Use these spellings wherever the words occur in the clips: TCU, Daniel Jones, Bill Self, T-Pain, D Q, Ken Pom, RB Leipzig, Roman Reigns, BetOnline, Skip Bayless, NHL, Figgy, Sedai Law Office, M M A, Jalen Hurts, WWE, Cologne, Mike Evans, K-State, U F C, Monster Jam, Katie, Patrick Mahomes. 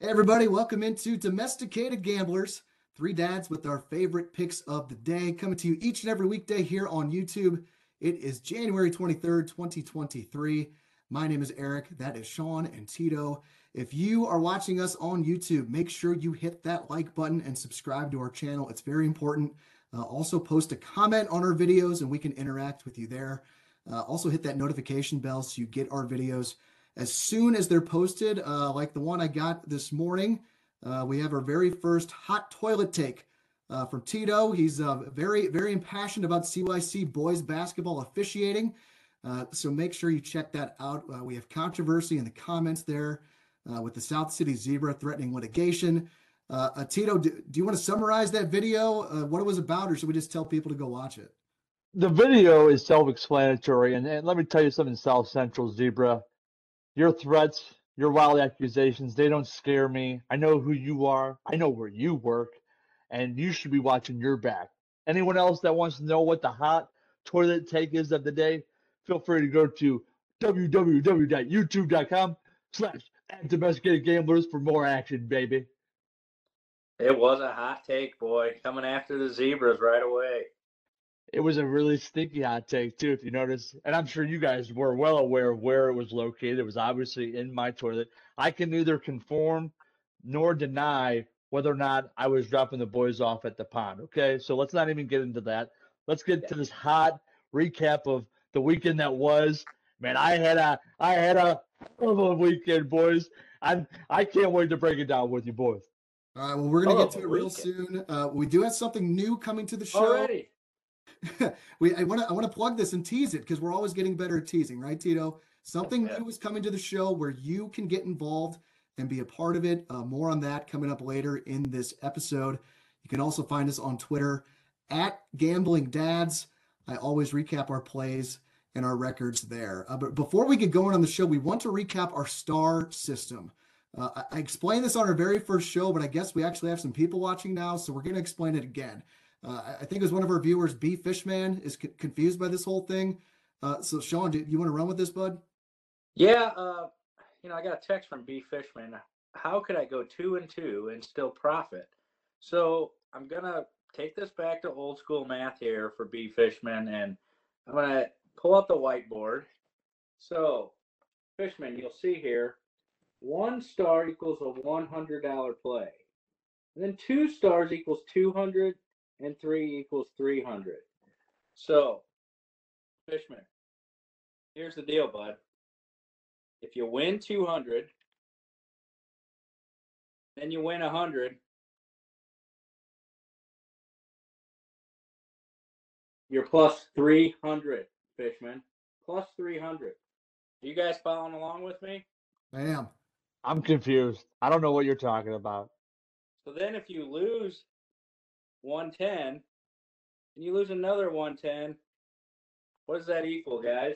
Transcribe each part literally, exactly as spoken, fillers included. Hey everybody, welcome into Domesticated Gamblers, three dads with our favorite picks of the day, coming to you each and every weekday here on YouTube. It is January twenty-third, twenty twenty-three. My name is Eric, that is Sean and Tito. If you are watching us on YouTube, make sure you hit that like button and subscribe to our channel. It's very important. Uh, also post a comment on our videos and we can interact with you there. Uh, also hit that notification bell so you get our videos as soon as they're posted, uh, like the one I got this morning. Uh, we have our very first hot toilet take uh, from Tito. He's uh, very, very impassioned about C Y C boys basketball officiating. Uh, so make sure you check that out. Uh, we have controversy in the comments there uh, with the South City Zebra threatening litigation. Uh, uh, Tito, do, do you want to summarize that video, uh, what it was about, or should we just tell people to go watch it? The video is self-explanatory. And, and let me tell you something, South Central Zebra. Your threats, your wild accusations, they don't scare me. I know who you are. I know where you work. And you should be watching your back. Anyone else that wants to know what the hot toilet take is of the day, feel free to go to www.youtube.com slash Domesticated Gamblers for more action, baby. It was a hot take, boy. Coming after the Zebras right away. It was a really stinky hot take, too, if you notice. And I'm sure you guys were well aware of where it was located. It was obviously in my toilet. I can neither conform nor deny whether or not I was dropping the boys off at the pond, okay? So let's not even get into that. Let's get to this hot recap of the weekend that was. Man, I had a I had a hell of a weekend, boys. I I can't wait to break it down with you boys. All right, well, we're going to oh, get to it real soon. Uh, we do have something new coming to the show. Already. we I want to I want to plug this and tease it because we're always getting better at teasing, right, Tito? Something yeah. new is coming to the show where you can get involved and be a part of it. Uh, more on that coming up later in this episode. You can also find us on Twitter at Gambling Dads. I always recap our plays and our records there. Uh, but before we get going on the show, we want to recap our star system. Uh, I, I explained this on our very first show, but I guess we actually have some people watching now, so we're going to explain it again. Uh, I think it was one of our viewers, B. Fishman, is co- confused by this whole thing. Uh, so, Sean, do you want to run with this, bud? Yeah. Uh, you know, I got a text from B. Fishman. How could I go two and two and still profit? So I'm going to take this back to old school math here for B. Fishman, and I'm going to pull up the whiteboard. So, Fishman, you'll see here, one star equals a one hundred dollar play. And then two stars equals two hundred dollars. And three equals three hundred. So, Fishman, here's the deal, bud. If you win two hundred, then you win one hundred, you're plus three hundred, Fishman. Plus three hundred. Are you guys following along with me? I am. I'm confused. I don't know what you're talking about. So then if you lose one ten, and you lose another one ten. What does that equal, guys?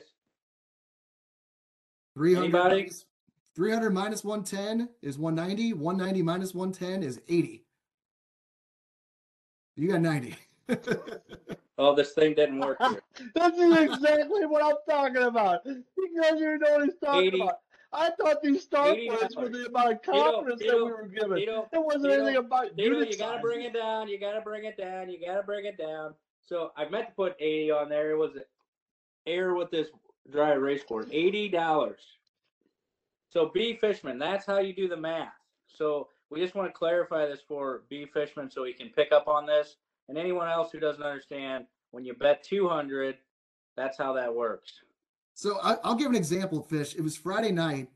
three hundred, three hundred minus one ten is one ninety. one ninety minus one ten is eighty. You got ninety. Oh, this thing didn't work here. That's exactly what I'm talking about. You guys even know what he's talking eighty about. I thought these star points were the amount of confidence Tito, that we were given. Tito, it wasn't Tito, anything about Tito, you. You got to bring it down. You got to bring it down. You got to bring it down. So I meant to put eighty on there. It was air with this dry erase board. eighty dollars. So B. Fishman, that's how you do the math. So we just want to clarify this for B. Fishman so he can pick up on this. And anyone else who doesn't understand, when you bet two hundred, that's how that works. So I, I'll give an example, Fish. It was Friday night.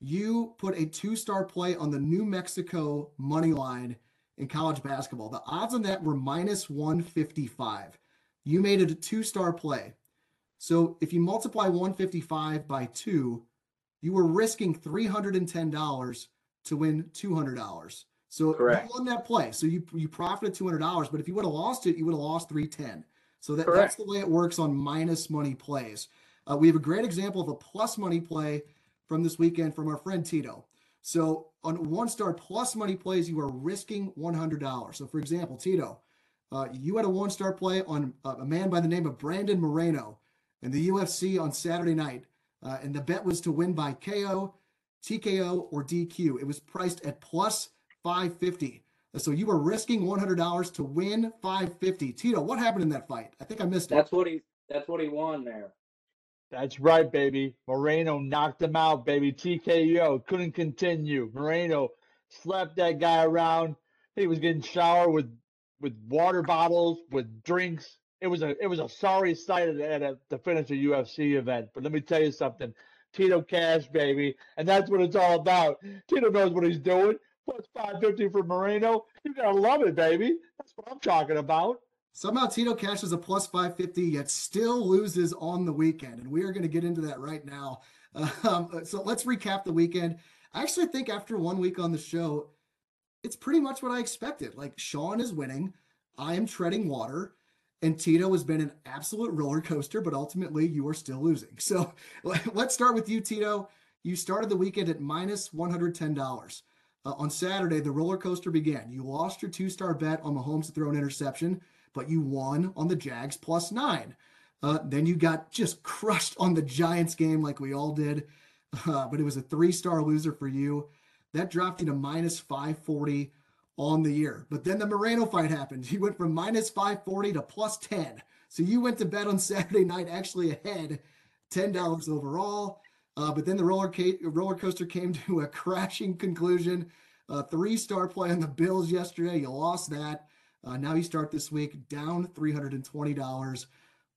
You put a two-star play on the New Mexico money line in college basketball. The odds on that were minus one fifty-five. You made it a two-star play. So if you multiply one fifty-five by two, you were risking three hundred ten dollars to win two hundred dollars. So Correct. You won that play. So you, you profited two hundred dollars, but if you would have lost it, you would have lost three hundred ten dollars. So that, that's the way it works on minus money plays. Uh, we have a great example of a plus money play from this weekend from our friend Tito. So on one-star plus money plays, you are risking one hundred dollars. So, for example, Tito, uh, you had a one-star play on uh, a man by the name of Brandon Moreno in the U F C on Saturday night, uh, and the bet was to win by K O. T K O, or D Q. It was priced at plus five fifty. So you were risking one hundred dollars to win five fifty. Tito, what happened in that fight? I think I missed it. That's what he, that's what he won there. That's right, baby. Moreno knocked him out, baby. T K O couldn't continue. Moreno slapped that guy around. He was getting showered with with water bottles, with drinks. It was a it was a sorry sight at a, to finish a U F C event. But let me tell you something, Tito Cash, baby, and that's what it's all about. Tito knows what he's doing. Plus five fifty for Moreno. You gotta love it, baby. That's what I'm talking about. Somehow Tito Cash is a plus five fifty, yet still loses on the weekend. And we are going to get into that right now. Um, so let's recap the weekend. I actually think after one week on the show, it's pretty much what I expected. Like, Sean is winning. I am treading water. And Tito has been an absolute roller coaster, but ultimately you are still losing. So let's start with you, Tito. You started the weekend at minus one hundred ten dollars. Uh, on Saturday, the roller coaster began. You lost your two-star bet on Mahomes to throw an interception, but you won on the Jags plus nine. Uh, then you got just crushed on the Giants game like we all did, uh, but it was a three-star loser for you. That dropped you to minus five forty on the year. But then the Moreno fight happened. You went from minus five forty to plus ten. So you went to bed on Saturday night actually ahead, ten dollars overall. Uh, but then the roller, ca- roller coaster came to a crashing conclusion. Uh, three-star play on the Bills yesterday. You lost that. Uh, now you start this week down three hundred twenty dollars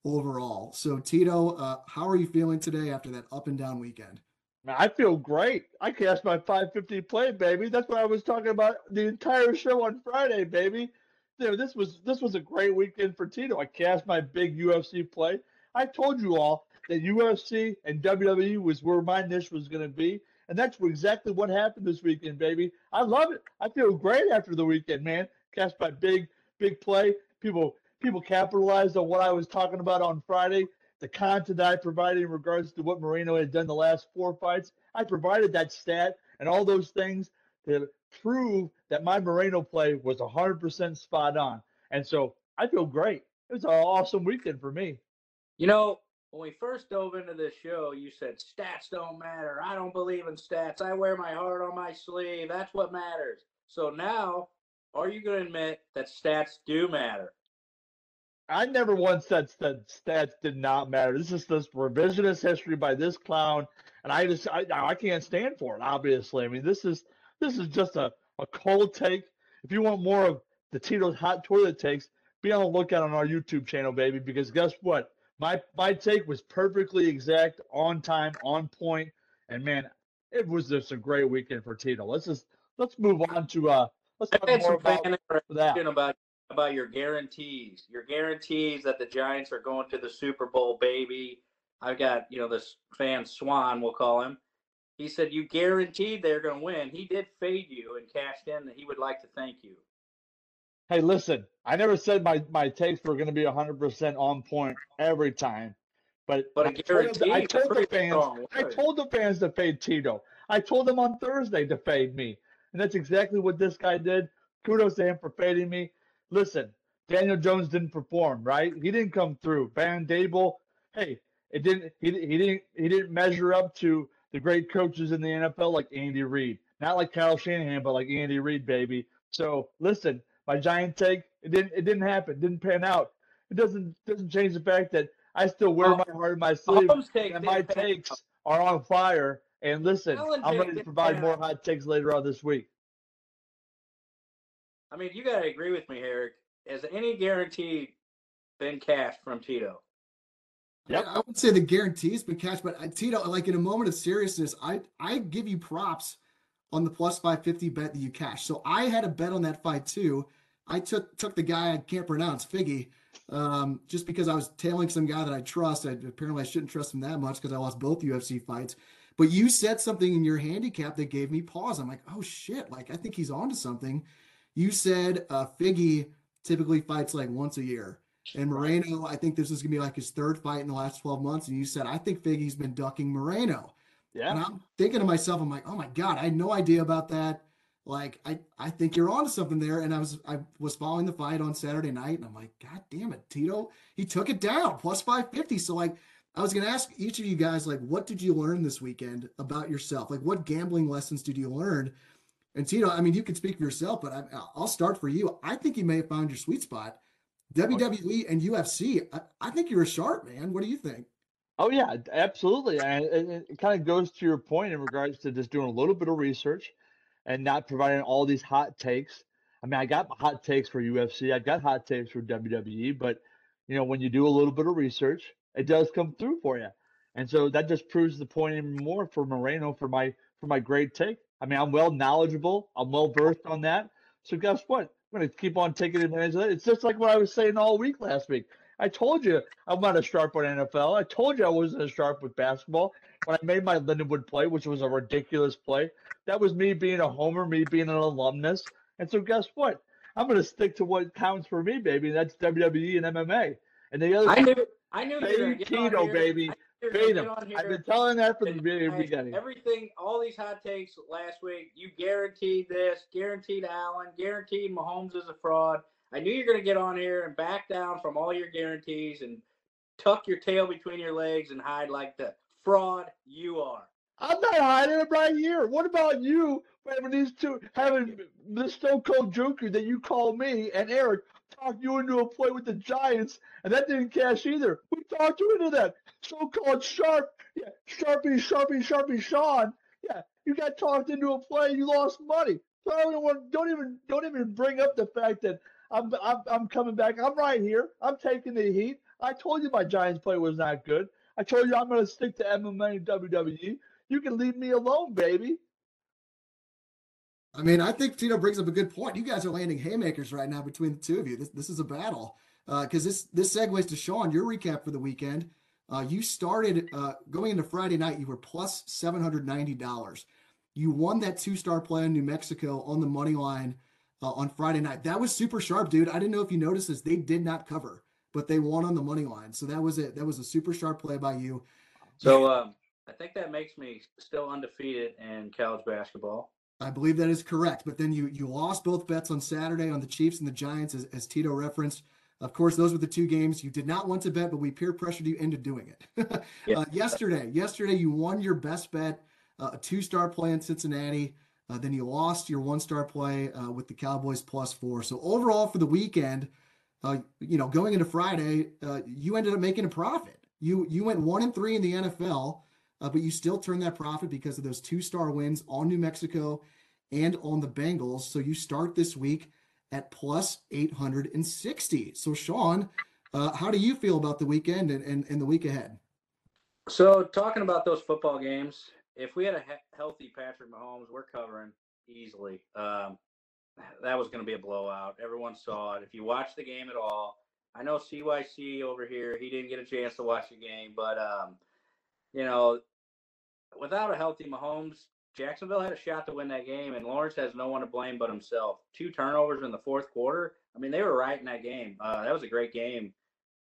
overall. So, Tito, uh, how are you feeling today after that up-and-down weekend? I feel great. I cashed my five fifty play, baby. That's what I was talking about the entire show on Friday, baby. You know, this was this was a great weekend for Tito. I cashed my big U F C play. I told you all that U F C and W W E was where my niche was going to be, and that's exactly what happened this weekend, baby. I love it. I feel great after the weekend, man. Cashed my big... Big play. People people capitalized on what I was talking about on Friday. The content that I provided in regards to what Moreno had done the last four fights. I provided that stat and all those things to prove that my Moreno play was one hundred percent spot on. And so I feel great. It was an awesome weekend for me. You know, when we first dove into this show, you said stats don't matter. I don't believe in stats. I wear my heart on my sleeve. That's what matters. So now... are you going to admit that stats do matter? I never once said that stats did not matter. This is this revisionist history by this clown, and I just I, I can't stand for it. Obviously, I mean this is this is just a, a cold take. If you want more of the Tito's hot toilet takes, be on the lookout on our YouTube channel, baby. Because guess what? My my take was perfectly exact, on time, on point, and man, it was just a great weekend for Tito. Let's just let's move on to uh. Let's talk I had more some about, that. about about your guarantees. Your guarantees that the Giants are going to the Super Bowl, baby. I've got, you know, this fan Swan, we'll call him. He said you guaranteed they're going to win. He did fade you and cashed in that he would like to thank you. Hey, listen, I never said my, my takes were going to be one hundred percent on point every time. But, but I, told, I, told the fans, I told the fans to fade Tito. I told them on Thursday to fade me. And that's exactly what this guy did. Kudos to him for fading me. Listen, Daniel Jones didn't perform, right? He didn't come through. Van Dable, hey, it didn't. He, he didn't. He didn't measure up to the great coaches in the N F L like Andy Reid, not like Kyle Shanahan, but like Andy Reid, baby. So listen, my Giant take, it didn't. It didn't happen. It didn't pan out. It doesn't. Doesn't change the fact that I still wear my heart in my sleeve, and my takes are on fire. And listen, I'm ready to provide more hot takes later on this week. I mean, you got to agree with me, Eric. Has any guarantee been cashed from Tito? Yep. I would say the guarantee's been cashed, but Tito, like in a moment of seriousness, I, I give you props on the plus five fifty bet that you cashed. So I had a bet on that fight too. I took took the guy I can't pronounce, Figgy, um, just because I was tailing some guy that I trust. I, apparently I shouldn't trust him that much because I lost both U F C fights. But you said something in your handicap that gave me pause. I'm like, oh, shit. Like, I think he's onto something. You said uh, Figgy typically fights like once a year. And Moreno, I think this is going to be like his third fight in the last twelve months. And you said, I think Figgy's been ducking Moreno. Yeah. And I'm thinking to myself, I'm like, oh, my God, I had no idea about that. Like, I, I think you're onto something there. And I was I was following the fight on Saturday night. And I'm like, God damn it, Tito. He took it down, plus five fifty. So, like, I was going to ask each of you guys, like, what did you learn this weekend about yourself? Like, what gambling lessons did you learn? And Tito, I mean, you can speak for yourself, but I, I'll start for you. I think you may have found your sweet spot, W W E and U F C. I, I think you're a sharp, man. What do you think? Oh, yeah, absolutely. And, and it kind of goes to your point in regards to just doing a little bit of research and not providing all these hot takes. I mean, I got hot takes for U F C. I've got hot takes for W W E. But, you know, when you do a little bit of research, it does come through for you. And so that just proves the point even more for Moreno, for my for my great take. I mean, I'm well knowledgeable. I'm well versed on that. So guess what? I'm going to keep on taking advantage of that. It's just like what I was saying all week last week. I told you I'm not a sharp on N F L. I told you I wasn't as sharp with basketball. When I made my Lindenwood play, which was a ridiculous play, that was me being a homer, me being an alumnus. And so guess what? I'm going to stick to what counts for me, baby. That's W W E and M M A. And the other I knew I knew you Tito, baby. Fade him. I've been telling that from the very beginning. Everything, all these hot takes last week, you guaranteed this, guaranteed Allen, guaranteed Mahomes is a fraud. I knew you were going to get on here and back down from all your guarantees and tuck your tail between your legs and hide like the fraud you are. I'm not hiding. I'm right here. What about you? Having these two, having this so-called joker that you call me and Eric talk you into a play with the Giants, and that didn't cash either. We talked you into that so-called sharp, yeah, sharpie, sharpie, sharpie, Sean. Yeah, you got talked into a play. You lost money. So I don't want. Don't even. Don't even bring up the fact that I'm. I'm. I'm coming back. I'm right here. I'm taking the heat. I told you my Giants play was not good. I told you I'm going to stick to M M A and W W E. You can leave me alone, baby. I mean, I think Tito brings up a good point. You guys are landing haymakers right now between the two of you. This this is a battle because uh, this this segues to Sean, your recap for the weekend. Uh, you started uh, going into Friday night. You were plus seven hundred ninety dollars. You won that two-star play on New Mexico on the money line uh, on Friday night. That was super sharp, dude. I didn't know if you noticed this. They did not cover, but they won on the money line. So that was it. That was a super sharp play by you. So um, I think that makes me still undefeated in college basketball. I believe that is correct. But then you you lost both bets on Saturday on the Chiefs and the Giants, as, as Tito referenced. Of course, those were the two games you did not want to bet, but we peer pressured you into doing it. yeah. uh, yesterday, yesterday you won your best bet, uh, a two-star play in Cincinnati. Uh, then you lost your one-star play uh, with the Cowboys plus four. So overall for the weekend, uh, you know, going into Friday, uh, you ended up making a profit. You you went one and three in the N F L. Uh, but you still turn that profit because of those two-star wins on New Mexico and on the Bengals. So you start this week at plus eight hundred sixty. So, Sean, uh, how do you feel about the weekend and, and, and the week ahead? So, talking about those football games, if we had a he- healthy Patrick Mahomes, we're covering easily. Um, that was going to be a blowout. Everyone saw it. If you watched the game at all, I know C Y C over here, he didn't get a chance to watch the game, but, um, you know, without a healthy Mahomes, Jacksonville had a shot to win that game, and Lawrence has no one to blame but himself. Two turnovers in the fourth quarter. I mean, they were right in that game. Uh, that was a great game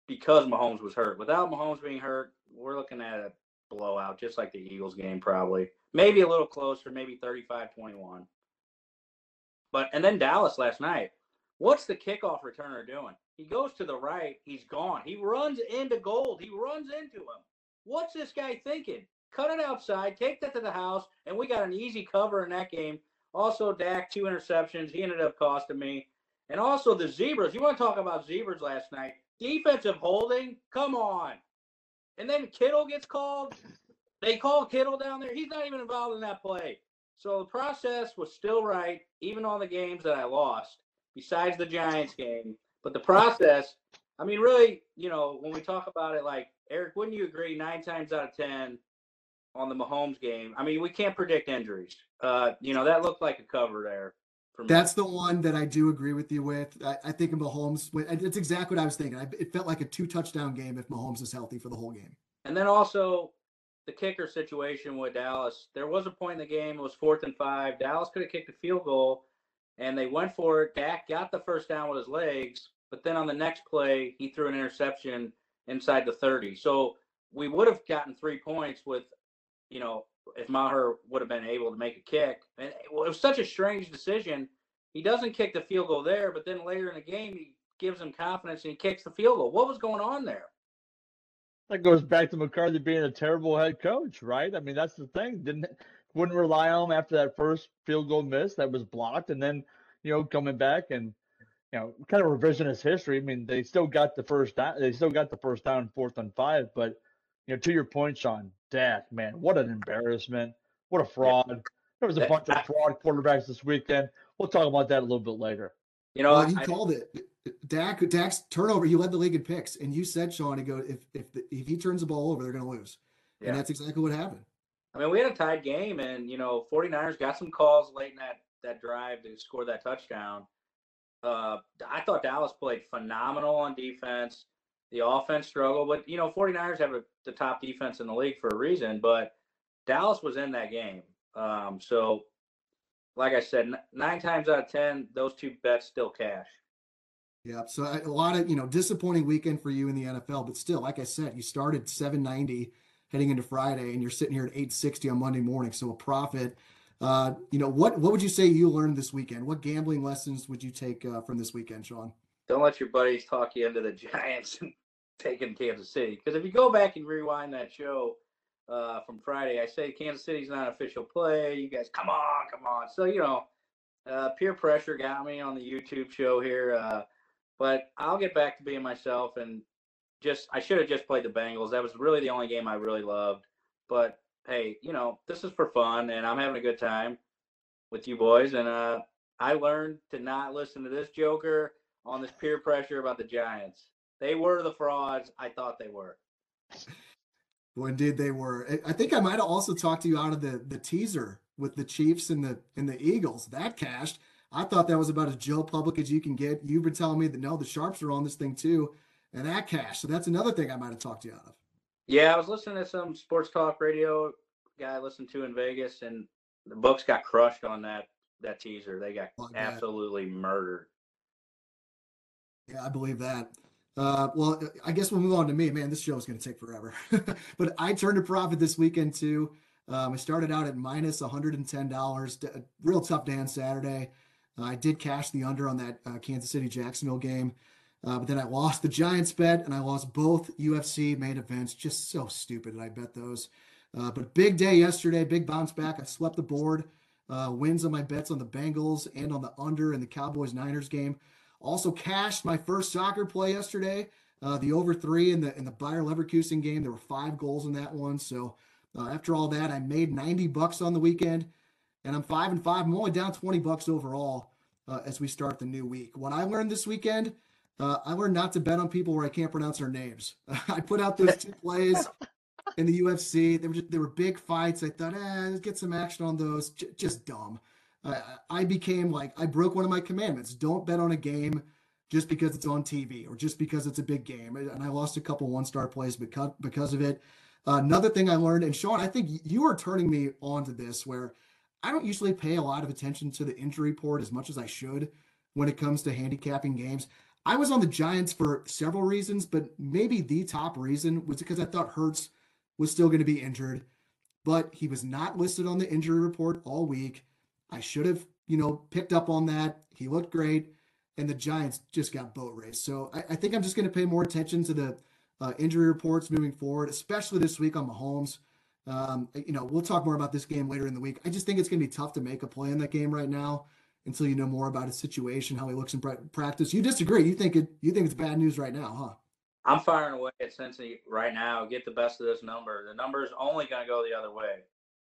because Mahomes was hurt. Without Mahomes being hurt, we're looking at a blowout, just like the Eagles game probably. Maybe a little closer, maybe thirty-five twenty-one. But and then Dallas last night. What's the kickoff returner doing? He goes to the right. He's gone. He runs into Gold. He runs into him. What's this guy thinking? Cut it outside, take that to the house, and we got an easy cover in that game. Also, Dak, two interceptions. He ended up costing me. And also the Zebras. You want to talk about Zebras last night. Defensive holding? Come on. And then Kittle gets called. They call Kittle down there. He's not even involved in that play. So the process was still right, even on the games that I lost, besides the Giants game. But the process, I mean, really, you know, when we talk about it, like, Eric, wouldn't you agree nine times out of ten on the Mahomes game? I mean, we can't predict injuries. Uh, you know, that looked like a cover there. For me. That's the one that I do agree with you with. I, I think Mahomes – it's exactly what I was thinking. I, it felt like a two-touchdown game if Mahomes is healthy for the whole game. And then also the kicker situation with Dallas. There was a point in the game. It was fourth and five. Dallas could have kicked a field goal, and they went for it. Dak got the first down with his legs, but then on the next play, he threw an interception – inside the thirty. So we would have gotten three points with, you know, if Maher would have been able to make a kick. And it was such a strange decision. He doesn't kick the field goal there, but then later in the game, he gives him confidence and he kicks the field goal. What was going on there? That goes back to McCarthy being a terrible head coach, right? I mean, that's the thing. Didn't wouldn't rely on him after that first field goal miss that was blocked, and then, you know, coming back and, you know, kind of revisionist history. I mean, they still got the first down. They still got the first down, fourth and five. But, you know, to your point, Sean, Dak, man, what an embarrassment! What a fraud! There was a bunch of fraud quarterbacks this weekend. We'll talk about that a little bit later. You know, well, he I, called it. Dak, Dak's turnover. He led the league in picks, and you said, Sean, he go if if the, if he turns the ball over, they're going to lose, yeah. And that's exactly what happened. I mean, we had a tied game, and you know, 49ers got some calls late in that that drive to score that touchdown. Uh, I thought Dallas played phenomenal on defense. The offense struggled, but you know, 49ers have a, the top defense in the league for a reason. But Dallas was in that game, um, so like I said, n- nine times out of ten, those two bets still cash. Yeah, so a lot of, you know, disappointing weekend for you in the N F L, but still, like I said, you started seven ninety heading into Friday, and you're sitting here at eight sixty on Monday morning, so a profit. Uh, you know, what what would you say you learned this weekend? What gambling lessons would you take uh, from this weekend, Sean? Don't let your buddies talk you into the Giants and taking Kansas City, because if you go back and rewind that show uh, from Friday, I say Kansas City's not an official play. You guys, come on, come on. So, you know, uh, peer pressure got me on the YouTube show here. Uh, But I'll get back to being myself, and just I should have just played the Bengals. That was really the only game I really loved. But, hey, you know, this is for fun, and I'm having a good time with you boys. And uh, I learned to not listen to this joker on this peer pressure about the Giants. They were the frauds I thought they were. Well, indeed they were. I think I might have also talked to you out of the, the teaser with the Chiefs and the and the Eagles. That cashed. I thought that was about as Joe public as you can get. You've been telling me that, no, the Sharps are on this thing too, and that cash. So that's another thing I might have talked you out of. Yeah, I was listening to some sports talk radio guy I listened to in Vegas, and the Bucs got crushed on that that teaser. They got oh, absolutely murdered. Yeah, I believe that. Uh, well, I guess we'll move on to me. Man, this show is going to take forever. But I turned a profit this weekend too. Um, I started out at minus one hundred ten dollars. Real tough day on Saturday. I did cash the under on that uh, Kansas City-Jacksonville game, uh, but then I lost the Giants bet, and I lost both U F C main events. Just so stupid, and I bet those. Uh, but big day yesterday, big bounce back. I swept the board, uh, wins on my bets on the Bengals and on the under in the Cowboys-Niners game. Also cashed my first soccer play yesterday, uh, the over three in the in the Bayer Leverkusen game. There were five goals in that one. So uh, after all that, I made ninety bucks on the weekend. And I'm five and five. I'm only down twenty bucks overall uh, as we start the new week. What I learned this weekend, uh, I learned not to bet on people where I can't pronounce their names. I put out those two plays in the U F C. They were just, they were big fights. I thought, eh, let's get some action on those. J- just dumb. Uh, I became like, I broke one of my commandments. Don't bet on a game just because it's on T V or just because it's a big game. And I lost a couple one-star plays because, because of it. Uh, another thing I learned, and Sean, I think you are turning me on to this, where I don't usually pay a lot of attention to the injury report as much as I should when it comes to handicapping games. I was on the Giants for several reasons, but maybe the top reason was because I thought Hurts was still going to be injured, but he was not listed on the injury report all week. I should have, you know, picked up on that. He looked great, and the Giants just got boat raced. So I, I think I'm just going to pay more attention to the uh, injury reports moving forward, especially this week on Mahomes. Um, you know, we'll talk more about this game later in the week. I just think it's going to be tough to make a play in that game right now until you know more about his situation, how he looks in practice. You disagree. You think it, you think it's bad news right now, huh? I'm firing away at Cincy right now. Get the best of this number. The number is only going to go the other way.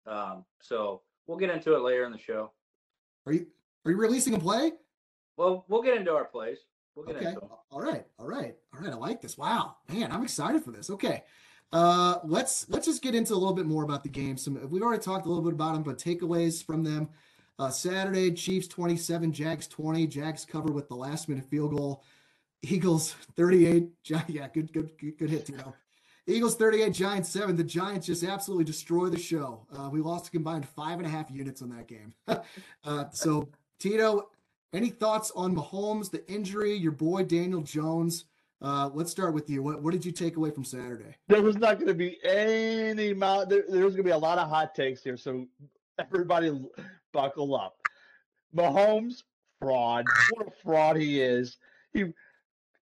Um, so we'll get into it later in the show. Are you, are you releasing a play? Well, we'll get into our plays. We'll get okay. into it. All right. All right. All right. I like this. Wow, man, I'm excited for this. Okay. Uh, let's let's just get into a little bit more about the game. Some we've already talked a little bit about them, but takeaways from them. Uh, Saturday, Chiefs twenty-seven, Jags twenty. Jags cover with the last-minute field goal. Eagles thirty-eight. Yeah, good good good hit, Tino. Eagles thirty-eight, Giants seven. The Giants just absolutely destroy the show. Uh, we lost a combined five and a half units on that game. uh, so Tito, any thoughts on Mahomes, the injury, your boy Daniel Jones? Uh, let's start with you. What, what did you take away from Saturday? There was not going to be any amount. There, there was going to be a lot of hot takes here, so everybody buckle up. Mahomes, fraud. What a fraud he is. He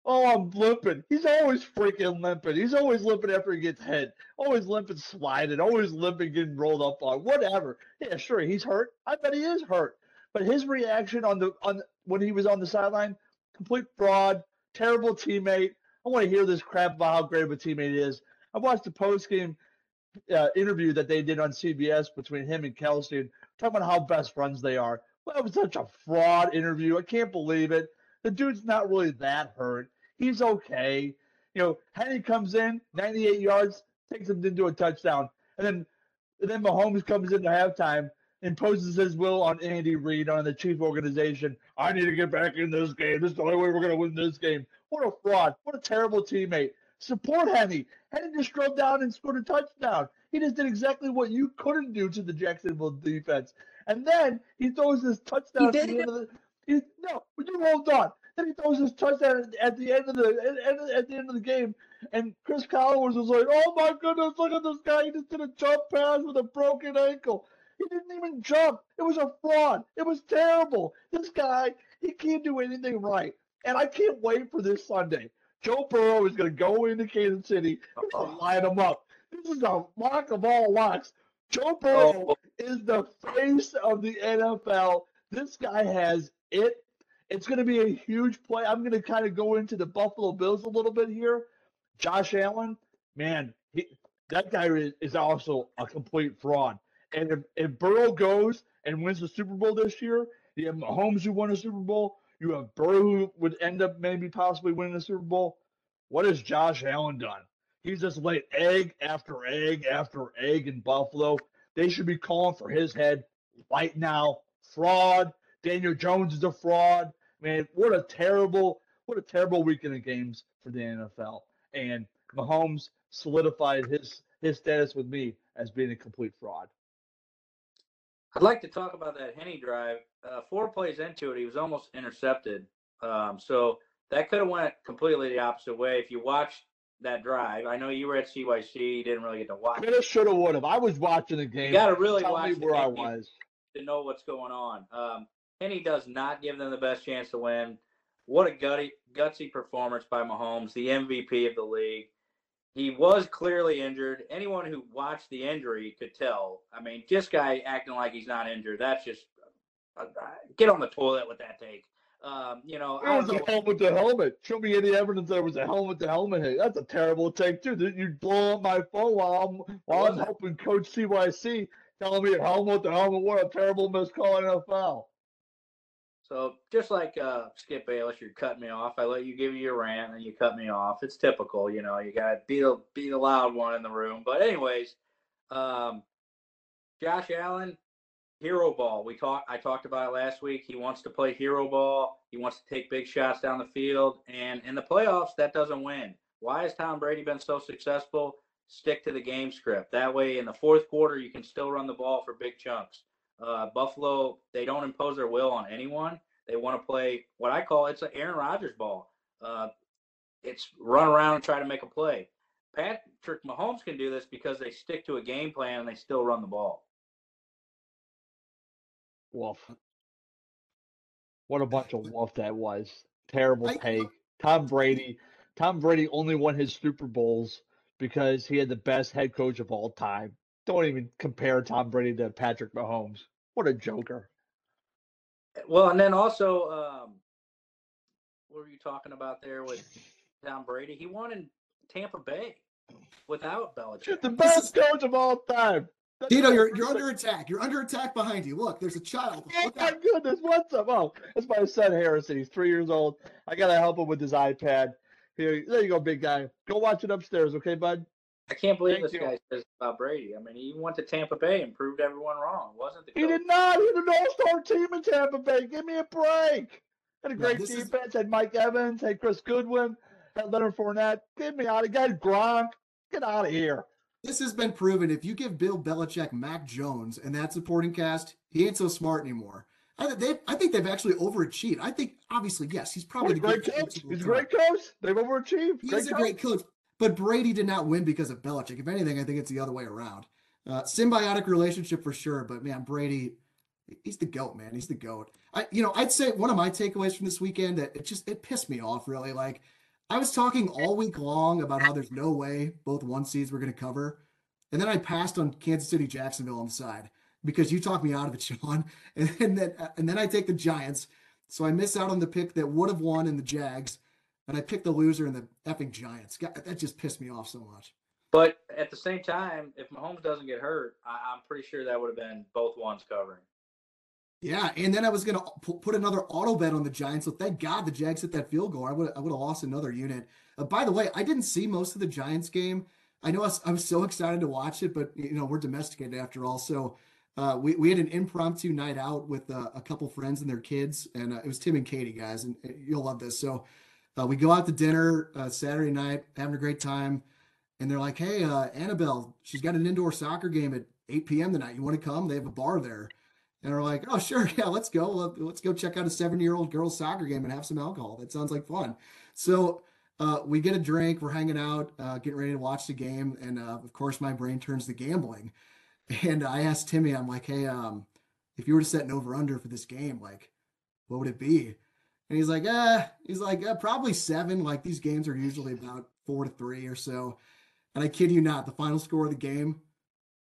Oh, I'm limping. He's always freaking limping. He's always limping after he gets hit. Always limping, sliding. Always limping, getting rolled up on. Whatever. Yeah, sure, he's hurt. I bet he is hurt. But his reaction on the on when he was on the sideline, complete fraud, terrible teammate. I want to hear this crap about how great of a teammate he is. I watched the post-game uh, interview that they did on C B S between him and Kelsey, and talking about how best friends they are. Well, that was such a fraud interview. I can't believe it. The dude's not really that hurt. He's okay. You know, Henny comes in, ninety-eight yards, takes him into a touchdown. And then and then Mahomes comes in at halftime, imposes his will on Andy Reid, on the Chiefs organization. I need to get back in this game. This is the only way we're going to win this game. What a fraud. What a terrible teammate. Support Henny. Henny just drove down and scored a touchdown. He just did exactly what you couldn't do to the Jacksonville defense. And then he throws this touchdown. He did at the end of the, he, no, you hold on. Then he throws his touchdown at the end of the at the end of the game, and Chris Collins was like, "Oh my goodness, look at this guy! He just did a jump pass with a broken ankle. He didn't even jump. It was a fraud. It was terrible. This guy, he can't do anything right." And I can't wait for this Sunday. Joe Burrow is going to go into Kansas City and line him up. This is a mock of all locks. Joe Burrow oh. is the face of the N F L. This guy has it. It's going to be a huge play. I'm going to kind of go into the Buffalo Bills a little bit here. Josh Allen, man, he, that guy is, is also a complete fraud. And if, if Burrow goes and wins the Super Bowl this year, you have Mahomes who won a Super Bowl, you have Burrow who would end up maybe possibly winning the Super Bowl. What has Josh Allen done? He's just laid egg after egg after egg in Buffalo. They should be calling for his head right now. Fraud. Daniel Jones is a fraud. Man, what a terrible, what a terrible weekend of games for the N F L. And Mahomes solidified his his status with me as being a complete fraud. I'd like to talk about that Henny drive. Uh, four plays into it, he was almost intercepted. Um, so that could have went completely the opposite way. If you watched that drive, I know you were at C Y C, you didn't really get to watch. Could have, should have, would have. I was watching the game. You got to really Tell watch me where I was to know what's going on. Um, Henny does not give them the best chance to win. What a gutty, gutsy performance by Mahomes, the M V P of the league. He was clearly injured. Anyone who watched the injury could tell. I mean, this guy acting like he's not injured, that's just uh, – get on the toilet with that take. Um, you know, it was a helmet to helmet. Show me any evidence there was a helmet to helmet hit. That's a terrible take, too. You blow up my phone while I'm, while I'm helping Coach C Y C telling me helmet to helmet. What a terrible miscall in a foul. So just like uh, Skip Bayless, you're cutting me off. I let you give you your rant, and you cut me off. It's typical, you know. You got to be the be the loud one in the room. But anyways, um, Josh Allen, hero ball. We talked. I talked about it last week. He wants to play hero ball. He wants to take big shots down the field. And in the playoffs, that doesn't win. Why has Tom Brady been so successful? Stick to the game script. That way, in the fourth quarter, you can still run the ball for big chunks. Uh, Buffalo, they don't impose their will on anyone. They want to play what I call, it's an Aaron Rodgers ball. Uh, it's run around and try to make a play. Patrick Mahomes can do this because they stick to a game plan and they still run the ball. Wolf. What a bunch of wolf that was. Terrible take. Tom Brady. Tom Brady only won his Super Bowls because he had the best head coach of all time. Don't even compare Tom Brady to Patrick Mahomes. What a joker. Well, and then also, um, what were you talking about there with Tom Brady? He won in Tampa Bay without Belichick. The best coach of all time. That's Dino, you're, you're under attack. You're under attack behind you. Look, there's a child. Look oh, my out. goodness. What's up? Oh, that's my son, Harrison. He's three years old. I got to help him with his iPad. Here, there you go, big guy. Go watch it upstairs, okay, bud? I can't believe Thank this you. guy says about Brady. I mean, he went to Tampa Bay and proved everyone wrong. Wasn't the coach. He did not. He had an all-star team in Tampa Bay. Give me a break. Had a great no, defense. Is... Had Mike Evans. Had Chris Goodwin. Had Leonard Fournette. Get me out of here. Got Gronk. Get out of here. This has been proven. If you give Bill Belichick Mac Jones and that supporting cast, he ain't so smart anymore. I, they, I think they've actually overachieved. I think, obviously, yes, he's probably he's the great coach. coach. He's a great coach. They've overachieved. He's great a coach. great coach. But Brady did not win because of Belichick. If anything, I think it's the other way around. Uh, symbiotic relationship for sure, but, man, Brady, he's the GOAT, man. He's the GOAT. I, you know, I'd say one of my takeaways from this weekend, it, it just it pissed me off, really. Like, I was talking all week long about how there's no way both one seeds were going to cover. And then I passed on Kansas City, Jacksonville on the side because you talked me out of it, Sean. And, and then and then I take the Giants. So I miss out on the pick that would have won in the Jags. And I picked the loser in the effing Giants. God, that just pissed me off so much. But at the same time, if Mahomes doesn't get hurt, I, I'm pretty sure that would have been both ones covering. Yeah, and then I was going to p- put another auto bet on the Giants, so thank God the Jags hit that field goal. I would I would have lost another unit. Uh, by the way, I didn't see most of the Giants game. I know I was, I was so excited to watch it, but, you know, we're domesticated after all. So uh, we, we had an impromptu night out with uh, a couple friends and their kids, and uh, it was Tim and Katie, guys, and you'll love this. So uh, we go out to dinner uh, Saturday night, having a great time, and they're like, hey, uh, Annabelle, she's got an indoor soccer game at eight p.m. tonight. You want to come? They have a bar there. And we're like, oh, sure, yeah, let's go. Let's go check out a seven-year-old girls' soccer game and have some alcohol. That sounds like fun. So uh, we get a drink. We're hanging out, uh, getting ready to watch the game. And, uh, of course, my brain turns to gambling. And I asked Timmy, I'm like, hey, um, if you were to set an over-under for this game, like, what would it be? And he's like, uh, he's like, uh, probably seven. Like, these games are usually about four to three or so. And I kid you not, the final score of the game,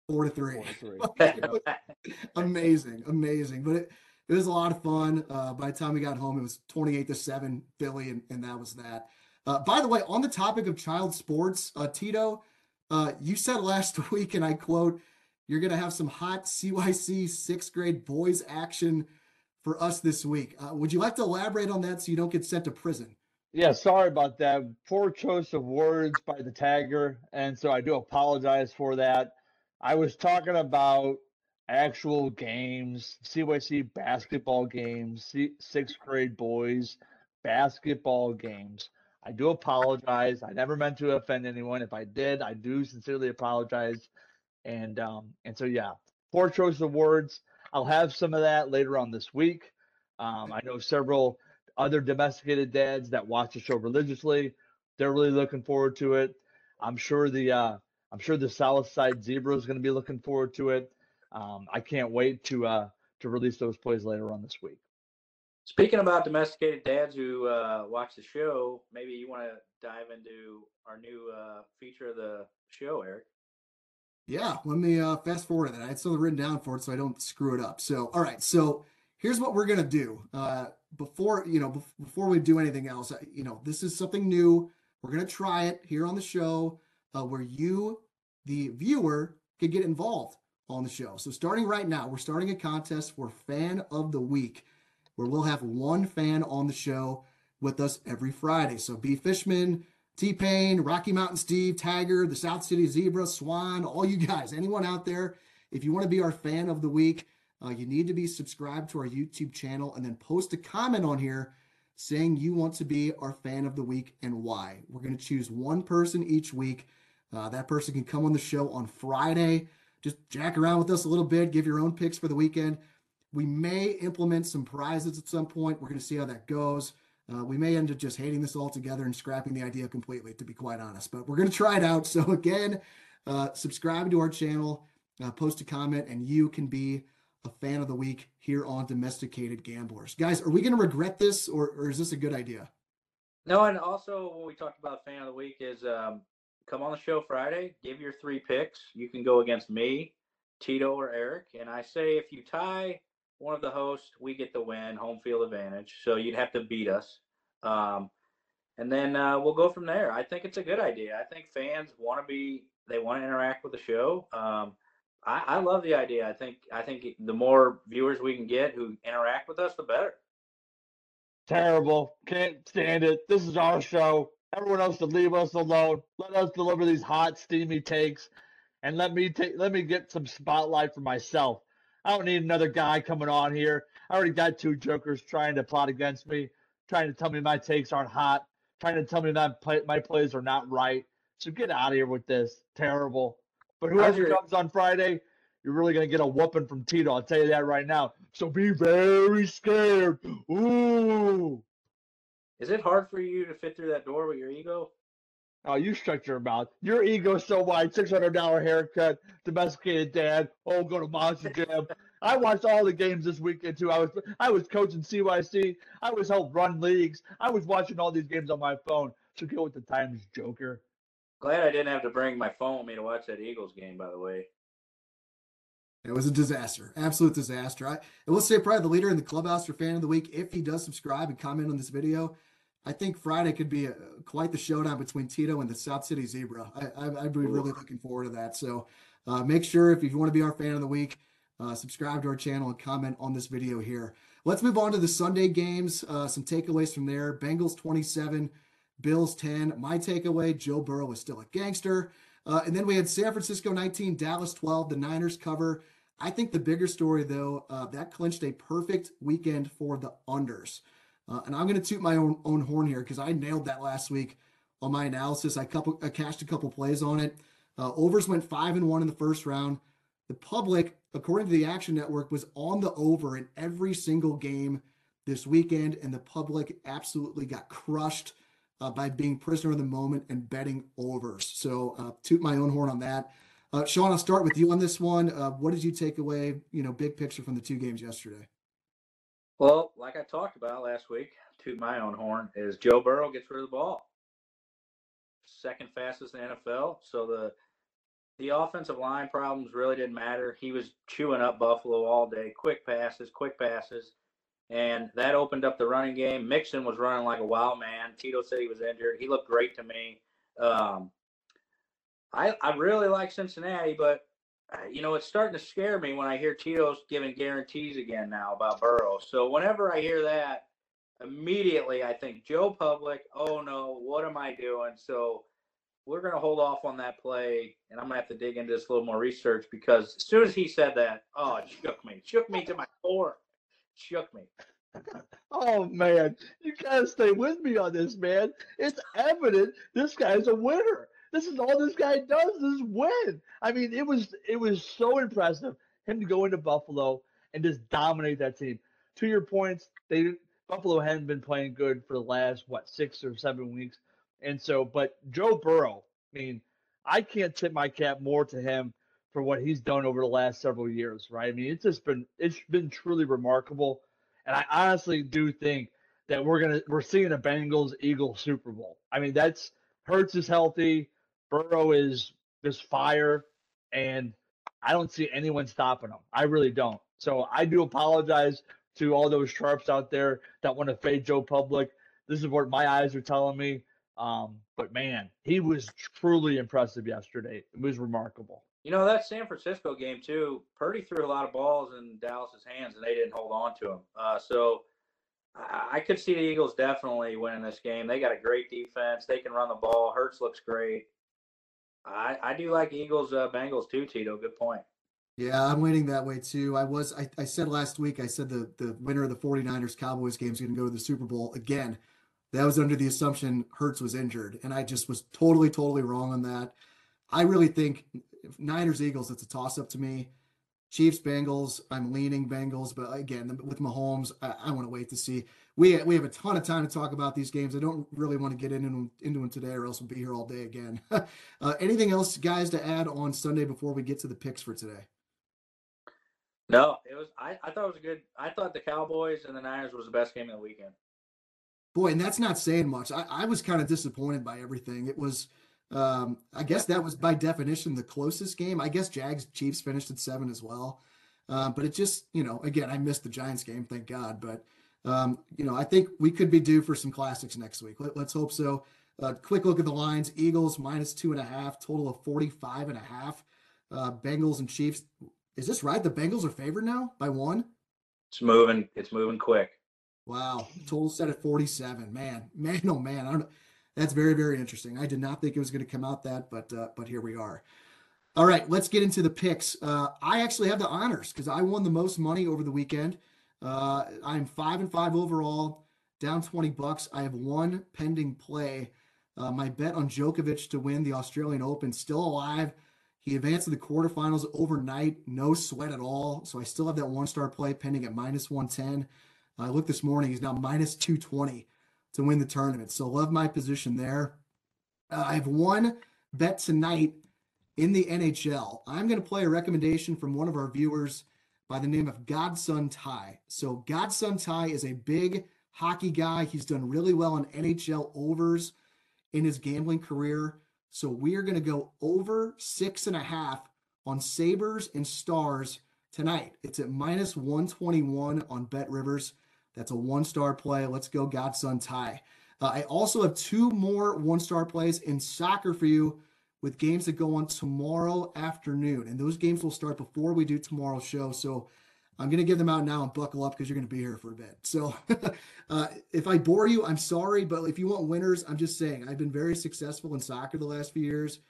Four to three. Four to three. amazing, amazing. But it, it was a lot of fun. Uh, by the time we got home, it was twenty-eight to seven Philly, and, and that was that. Uh, by the way, on the topic of child sports, uh, Tito, uh, you said last week, and I quote, you're going to have some hot C Y C sixth grade boys action for us this week. Uh, would you like to elaborate on that so you don't get sent to prison? Yeah, sorry about that. Poor choice of words by the tagger, and so I do apologize for that. I was talking about actual games, C Y C basketball games, C- sixth grade boys basketball games. I do apologize. I never meant to offend anyone. If I did, I do sincerely apologize. And um, and so, yeah, poor choice of words. I'll have some of that later on this week. Um, I know several other domesticated dads that watch the show religiously. They're really looking forward to it. I'm sure the uh, – I'm sure the South Side Zebra is going to be looking forward to it. Um, I can't wait to uh, to release those plays later on this week. Speaking about domesticated dads who uh, watch the show, maybe you want to dive into our new uh, feature of the show, Eric. Yeah, let me uh, fast forward to that. I had something written down for it so I don't screw it up. So, all right, so here's what we're going to do. Uh, before, you know, before we do anything else, you know, this is something new. We're going to try it here on the show. Uh, where you, the viewer, could get involved on the show. So starting right now, we're starting a contest for Fan of the Week, where we'll have one fan on the show with us every Friday. So B. Fishman, T-Pain, Rocky Mountain Steve, Tiger, the South City Zebra, Swan, all you guys, anyone out there, if you want to be our Fan of the Week, uh, you need to be subscribed to our YouTube channel and then post a comment on here saying you want to be our Fan of the Week and why. We're going to choose one person each week. Uh, that person can come on the show on Friday, just jack around with us a little bit, give your own picks for the weekend. We may implement some prizes at some point. We're going to see how that goes. Uh, we may end up just hating this all together and scrapping the idea completely, to be quite honest, but we're going to try it out. So again, uh, subscribe to our channel, uh, post a comment, and you can be a Fan of the Week here on Domesticated Gamblers. Guys, are we going to regret this, or, or is this a good idea? No, and also what we talked about Fan of the Week is, um, come on the show Friday, give your three picks. You can go against me, Tito, or Eric. And I say if you tie one of the hosts, we get the win, home field advantage. So you'd have to beat us. Um, and then uh, we'll go from there. I think it's a good idea. I think fans want to be – they want to interact with the show. Um, I, I love the idea. I think I think the more viewers we can get who interact with us, the better. Terrible. Can't stand it. This is our show. Everyone else to leave us alone. Let us deliver these hot, steamy takes, and let me take. Let me get some spotlight for myself. I don't need another guy coming on here. I already got two jokers trying to plot against me, trying to tell me my takes aren't hot, trying to tell me my play, my plays are not right. So get out of here with this. Terrible. But whoever comes on Friday, you're really gonna get a whooping from Tito. I'll tell you that right now. So be very scared. Ooh. Is it hard for you to fit through that door with your ego? Oh, you shut your mouth. Your ego's so wide. six hundred dollars haircut, domesticated dad. Oh, go to Monster Jam. I watched all the games this weekend, too. I was I was coaching C Y C. I was helping run leagues. I was watching all these games on my phone. to go with the Titans Joker. Glad I didn't have to bring my phone with me to watch that Eagles game, by the way. It was a disaster. Absolute disaster. I, and let's say probably the leader in the clubhouse for fan of the week, if he does subscribe and comment on this video, I think Friday could be a, quite the showdown between Tito and the South City Zebra. I, I, I'd be really looking forward to that. So uh, make sure if you want to be our fan of the week, uh, subscribe to our channel and comment on this video here. Let's move on to the Sunday games. Uh, some takeaways from there. Bengals twenty-seven, Bills ten. My takeaway, Joe Burrow is still a gangster. Uh, and then we had San Francisco nineteen, Dallas twelve, the Niners cover. I think the bigger story, though, uh, that clinched a perfect weekend for the unders. Uh, and I'm going to toot my own, own horn here because I nailed that last week on my analysis. I, couple, I cashed a couple plays on it. Uh, overs went five and one in the first round. The public, according to the Action Network, was on the over in every single game this weekend, and the public absolutely got crushed uh, by being prisoner of the moment and betting overs. So uh, toot my own horn on that. Uh, Sean, I'll start with you on this one. Uh, what did you take away, you know, big picture from the two games yesterday? Well, like I talked about last week, toot my own horn, is Joe Burrow gets rid of the ball. Second fastest in the N F L. So the the offensive line problems really didn't matter. He was chewing up Buffalo all day. Quick passes, quick passes. And that opened up the running game. Mixon was running like a wild man. Tito said he was injured. He looked great to me. Um I, I really like Cincinnati, but, you know, it's starting to scare me when I hear Tito's giving guarantees again now about Burrow. So whenever I hear that, immediately I think, Joe Public, oh, no, what am I doing? So we're going to hold off on that play, and I'm going to have to dig into this a little more research because as soon as he said that, oh, it shook me. It shook me to my core. It shook me. Oh, man, you got to stay with me on this, man. It's evident this guy's a winner. This is all this guy does is win. I mean, it was it was so impressive him to go into Buffalo and just dominate that team. To your points, they Buffalo hadn't been playing good for the last what six or seven weeks, and so. But Joe Burrow, I mean, I can't tip my cap more to him for what he's done over the last several years, right? I mean, it's just been it's been truly remarkable, and I honestly do think that we're gonna we're seeing a Bengals-Eagles Super Bowl. I mean, that's Hurts is healthy. Burrow is just fire, and I don't see anyone stopping him. I really don't. So I do apologize to all those sharps out there that want to fade Joe Public. This is what my eyes are telling me. Um, but, man, he was truly impressive yesterday. It was remarkable. You know, that San Francisco game, too, Purdy threw a lot of balls in Dallas's hands, and they didn't hold on to him. Uh, so I could see the Eagles definitely winning this game. They got a great defense. They can run the ball. Hurts looks great. I, I do like Eagles, uh, Bengals too, Tito. Good point. Yeah, I'm leaning that way too. I was, I, I said last week, I said the, the winner of the forty-niners Cowboys game is going to go to the Super Bowl again. That was under the assumption Hurts was injured. And I just was totally, totally wrong on that. I really think Niners, Eagles, it's a toss up to me. Chiefs, Bengals, I'm leaning Bengals. But again, with Mahomes, I, I want to wait to see. We, we have a ton of time to talk about these games. I don't really want to get into, into them today or else we'll be here all day again. uh, anything else, guys, to add on Sunday before we get to the picks for today? No, it was. I, I thought it was good. I thought the Cowboys and the Niners was the best game of the weekend. Boy, and that's not saying much. I, I was kind of disappointed by everything. It was – Um, I guess that was by definition the closest game. I guess Jags Chiefs finished at seven as well. Uh, but it just, you know, again, I missed the Giants game, thank God. But, um, you know, I think we could be due for some classics next week. Let, let's hope so. Uh, quick look at the lines. Eagles minus two and a half, total of forty-five and a half. Uh, Bengals and Chiefs. Is this right? The Bengals are favored now by one? It's moving. It's moving quick. Wow. Total set at forty-seven. Man, man, oh, man. I don't know. That's very, very interesting. I did not think it was going to come out that, but uh, but here we are. All right, let's get into the picks. Uh, I actually have the honors because I won the most money over the weekend. Uh, I'm five and five overall, down twenty bucks. I have one pending play. Uh, my bet on Djokovic to win the Australian Open still alive. He advanced to the quarterfinals overnight, no sweat at all. So I still have that one-star play pending at minus one ten. I looked this morning; he's now minus two twenty. To win the tournament. So love my position there. Uh, I have one bet tonight in the N H L. I'm going to play a recommendation from one of our viewers by the name of Godson Ty. So Godson Ty is a big hockey guy. He's done really well on N H L overs. in his gambling career. So we are going to go over six and a half on Sabres and Stars tonight. It's at minus one twenty-one on Bet Rivers. That's a one-star play. Let's go Godson Ty. Uh, I also have two more one-star plays in soccer for you with games that go on tomorrow afternoon. And those games will start before we do tomorrow's show. So I'm going to give them out now and buckle up because you're going to be here for a bit. So uh, if I bore you, I'm sorry. But if you want winners, I'm just saying I've been very successful in soccer the last few years.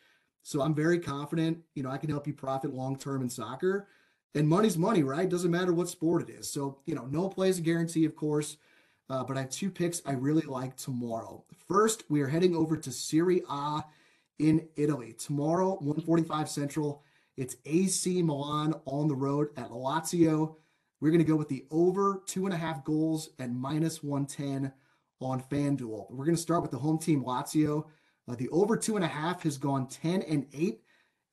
So I'm very confident, you know, I can help you profit long-term in soccer. And money's money, right? Doesn't matter what sport it is. So, you know, no play is a guarantee, of course. Uh, but I have two picks I really like tomorrow. First, we are heading over to Serie A in Italy. Tomorrow, one forty-five Central. It's A C Milan on the road at Lazio. We're going to go with the over two and a half goals at minus one ten on FanDuel. We're going to start with the home team, Lazio. Uh, the over two and a half has gone ten and eight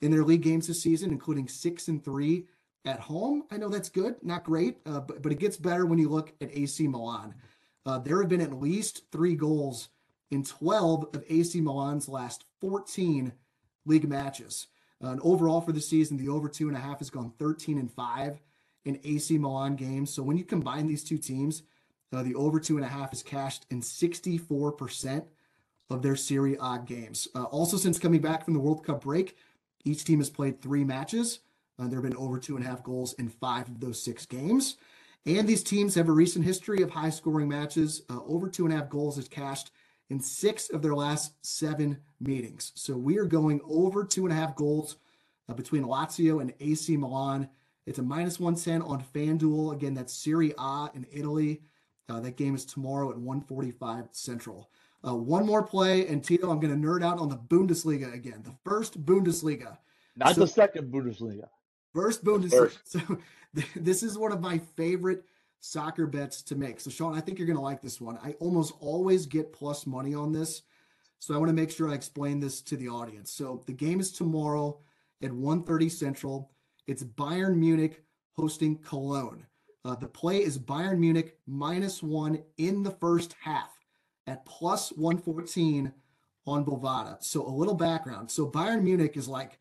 in their league games this season, including six and three at home. I know that's good, not great, uh, but, but it gets better when you look at A C Milan. Uh, there have been at least three goals in twelve of A C Milan's last fourteen league matches. Uh, and overall for the season, the over two and a half has gone thirteen and five in A C Milan games. So when you combine these two teams, uh, the over two and a half is cashed in sixty-four percent of their Serie A games. Uh, also, since coming back from the World Cup break, each team has played three matches. Uh, there have been over two and a half goals in five of those six games. And these teams have a recent history of high-scoring matches. Uh, over two and a half goals is cashed in six of their last seven meetings. So we are going over two and a half goals uh, between Lazio and A C Milan. It's a minus one ten on FanDuel. Again, that's Serie A in Italy. Uh, that game is tomorrow at one forty-five Central. Uh, one more play, and Tito, I'm going to nerd out on the Bundesliga again. The first Bundesliga. Not so, the second Bundesliga. First Bundesliga. First. So this is one of my favorite soccer bets to make. So, Sean, I think you're going to like this one. I almost always get plus money on this, so I want to make sure I explain this to the audience. So the game is tomorrow at one thirty Central. It's Bayern Munich hosting Cologne. Uh, the play is Bayern Munich minus one in the first half at plus one fourteen on Bovada. So a little background. So Bayern Munich is like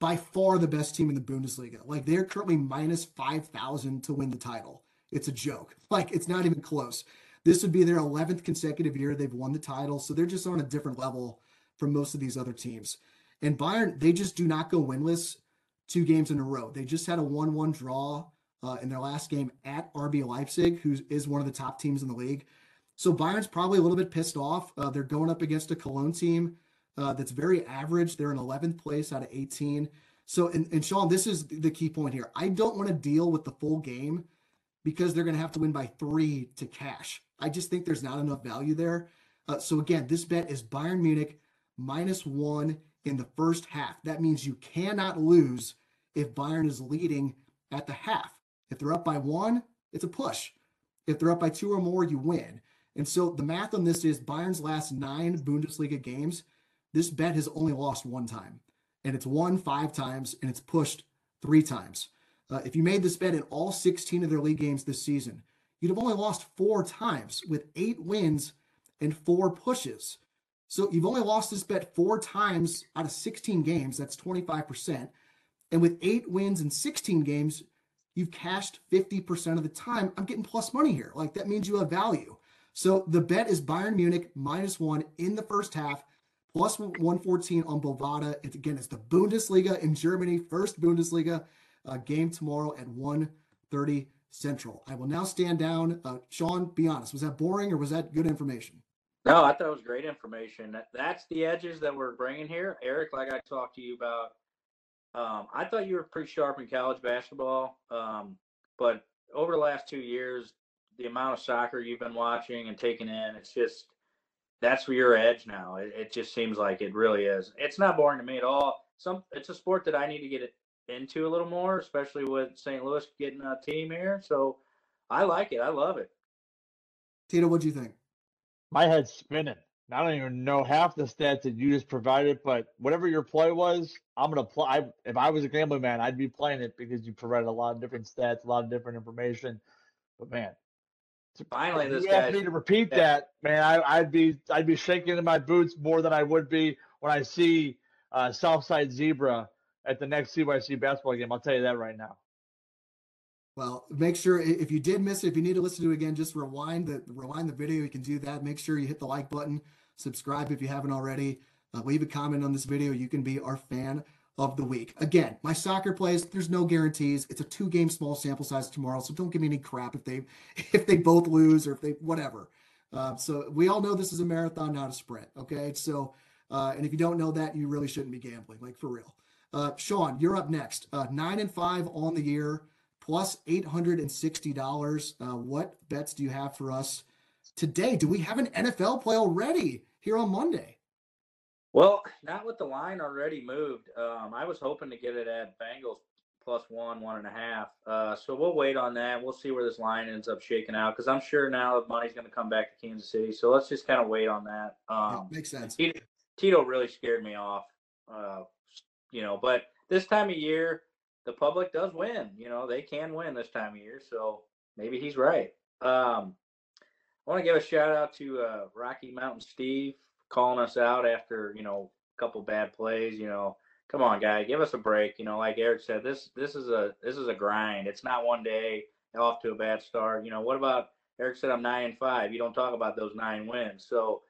by far the best team in the Bundesliga. Like they're currently minus five thousand to win the title. It's a joke. Like, it's not even close. This would be their eleventh consecutive year they've won the title. So they're just on a different level from most of these other teams. And Bayern, they just do not go winless two games in a row. They just had a one one draw uh, in their last game at R B Leipzig, who is one of the top teams in the league. So Bayern's probably a little bit pissed off. Uh, they're going up against a Cologne team uh, that's very average. They're in eleventh place out of eighteen. So, and, and Sean, this is the key point here. I don't want to deal with the full game because they're going to have to win by three to cash. I just think there's not enough value there. Uh, so again, this bet is Bayern Munich minus one in the first half. That means you cannot lose if Bayern is leading at the half. If they're up by one, it's a push. If they're up by two or more, you win. And so the math on this is Bayern's last nine Bundesliga games, this bet has only lost one time. And it's won five times, and it's pushed three times. Uh, if you made this bet in all sixteen of their league games this season, you'd have only lost four times with eight wins and four pushes. So you've only lost this bet four times out of sixteen games. That's twenty-five percent. And with eight wins and sixteen games, you've cashed fifty percent of the time. I'm getting plus money here. Like, that means you have value. So the bet is Bayern Munich minus one in the first half, plus one fourteen on Bovada. It's, again, it's the Bundesliga in Germany, first Bundesliga. Uh, game tomorrow at one thirty Central. I will now stand down. Uh, Sean, be honest. Was that boring or was that good information? No, I thought it was great information. That, that's the edges that we're bringing here. Eric, like I talked to you about, um, I thought you were pretty sharp in college basketball, um, but over the last two years, the amount of soccer you've been watching and taking in, it's just, that's where your edge now. It, it just seems like it really is. It's not boring to me at all. Some, it's a sport that I need to get it into a little more, especially with Saint Louis getting a team here. So I like it. I love it. Tito, what do you think? My head's spinning. I don't even know half the stats that you just provided, but whatever your play was, I'm going to play. I, if I was a gambling man, I'd be playing it because you provided a lot of different stats, a lot of different information. But, man, Finally, this you guy. You asked me to repeat yeah. that, man. I, I'd be I'd be shaking in my boots more than I would be when I see uh, Southside Zebra at the next C Y C basketball game. I'll tell you that right now. Well, make sure if you did miss it, if you need to listen to it again, just rewind the rewind the video. You can do that. Make sure you hit the like button. Subscribe if you haven't already. Uh, leave a comment on this video. You can be our fan of the week. Again, my soccer plays, there's no guarantees. It's a two-game small sample size tomorrow, so don't give me any crap if they if they both lose or if they whatever. Uh, so we all know this is a marathon, not a sprint, okay? So, uh, and if you don't know that, you really shouldn't be gambling, like for real. Uh, Sean, you're up next. Uh, nine and five on the year, plus eight hundred sixty dollars. Uh, what bets do you have for us today? Do we have an N F L play already here on Monday? Well, not with the line already moved. Um, I was hoping to get it at Bengals plus one, one and a half. Uh, so we'll wait on that. We'll see where this line ends up shaking out because I'm sure now the money's going to come back to Kansas City. So let's just kind of wait on that. Um, yeah, makes sense. Tito, Tito really scared me off, uh, you know. But this time of year, the public does win. You know, they can win this time of year. So maybe he's right. Um, I want to give a shout out to uh, Rocky Mountain Steve. Calling us out after, you know, a couple bad plays, you know, come on, guy, give us a break. You know, like Eric said, this this is a this is a grind. It's not one day off to a bad start. You know, what about Eric said I'm nine and five. You don't talk about those nine wins. So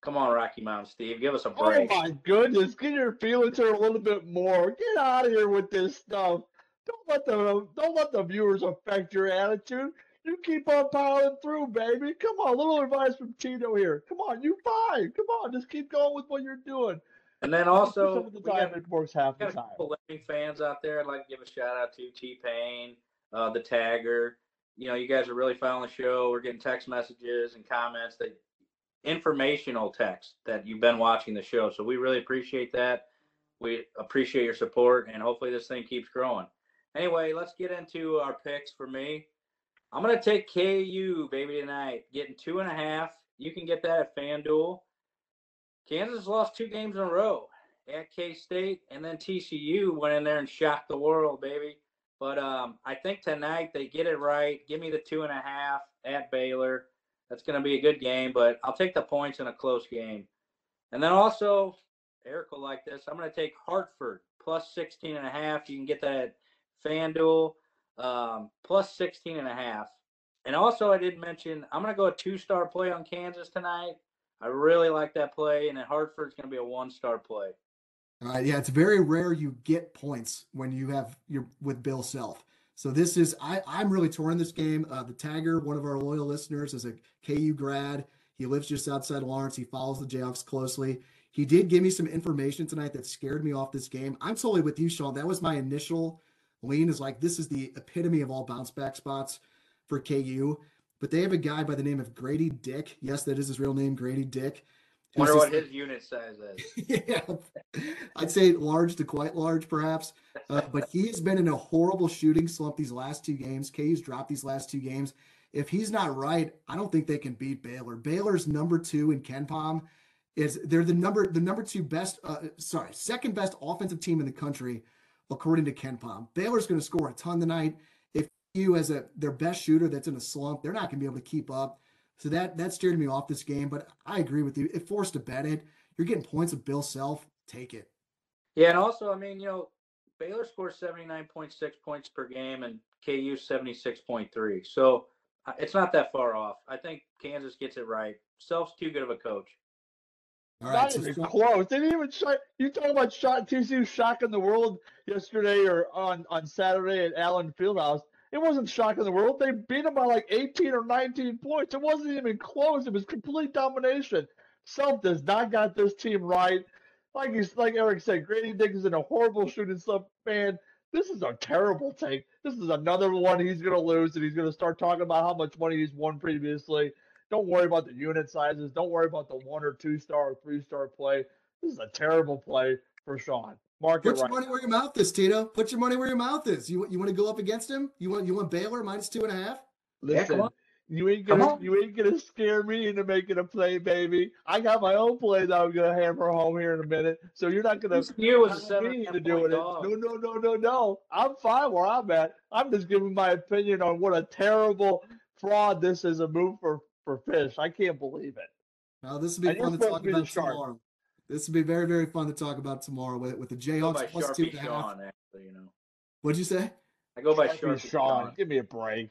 come on, Rocky Mountain Steve, give us a break. Oh my goodness, get your feelings hurt a little bit more. Get out of here with this stuff. Don't let the don't let the viewers affect your attitude. You keep on piling through, baby. Come on, a little advice from Tito here. Come on, you fine. Come on, just keep going with what you're doing. And then also, some of the time it works half the time. Living fans out there, I'd like to give a shout out to T-Pain, uh, the Tagger. You know, you guys are really following the show. We're getting text messages and comments, that informational text that you've been watching the show. So we really appreciate that. We appreciate your support, and hopefully this thing keeps growing. Anyway, let's get into our picks for me. I'm going to take K U, baby, tonight. Getting two and a half. You can get that at FanDuel. Kansas lost two games in a row at K-State, and then T C U went in there and shocked the world, baby. But um, I think tonight they get it right. Give me the two and a half at Baylor. That's going to be a good game, but I'll take the points in a close game. And then also, Eric will like this. I'm going to take Hartford, plus sixteen and a half. You can get that at FanDuel. Um, plus sixteen and a half. And also I did mention, I'm going to go a two-star play on Kansas tonight. I really like that play. And then Hartford's going to be a one-star play. All right. Yeah. It's very rare you get points when you have your with Bill Self. So this is, I I'm really torn in this game. Uh, the Tagger, one of our loyal listeners, is a K U grad. He lives just outside Lawrence. He follows the Jayhawks closely. He did give me some information tonight that scared me off this game. I'm totally with you, Sean. That was my initial lean is like, this is the epitome of all bounce back spots for K U, but they have a guy by the name of Grady Dick. Yes, that is his real name, Grady Dick. I wonder what his unit size is. Yeah, I'd say large to quite large, perhaps. Uh, but he has been in a horrible shooting slump these last two games. K U's dropped these last two games. If he's not right, I don't think they can beat Baylor. Baylor's number two in KenPom. Is they're the number the number two best, uh, sorry, second best offensive team in the country. According to KenPom, Baylor's going to score a ton tonight. If you as a their best shooter that's in a slump, they're not going to be able to keep up. So that that steered me off this game, but I agree with you. It forced to bet it. You're getting points of Bill Self. Take it. Yeah, and also, I mean, you know, Baylor scores seventy-nine point six points per game and K U seventy-six point three. So it's not that far off. I think Kansas gets it right. Self's too good of a coach. All right, not so even shot. Close. They didn't even shot. You talking about shot T C U shocking the world yesterday or on, on Saturday at Allen Fieldhouse? It wasn't shocking the world. They beat them by like eighteen or nineteen points. It wasn't even close. It was complete domination. Self does not got this team right. Like he's like Eric said, Grady Dick is in a horrible shooting slump. Man, this is a terrible take. This is another one he's going to lose, and he's going to start talking about how much money he's won previously. Don't worry about the unit sizes. Don't worry about the one or two star or three star play. This is a terrible play for Sean. Mark it right. Put your money where your mouth is, Tito. Put your money where your mouth is. You you want to go up against him? You want you want Baylor minus two and a half? Listen, yeah, you ain't gonna you ain't gonna scare me into making a play, baby. I got my own play that I'm gonna hammer home here in a minute. So you're not gonna you was seven into doing dog. It. No, no, no, no, no. I'm fine where I'm at. I'm just giving my opinion on what a terrible fraud this as a move for, for fish. I can't believe it. Well, this would be fun to talk about tomorrow. This would be very, very fun to talk about tomorrow with with the Jayhawks plus two and a half. Actually, you know. What'd you say? I go by Sharpie Sean. Give me a break.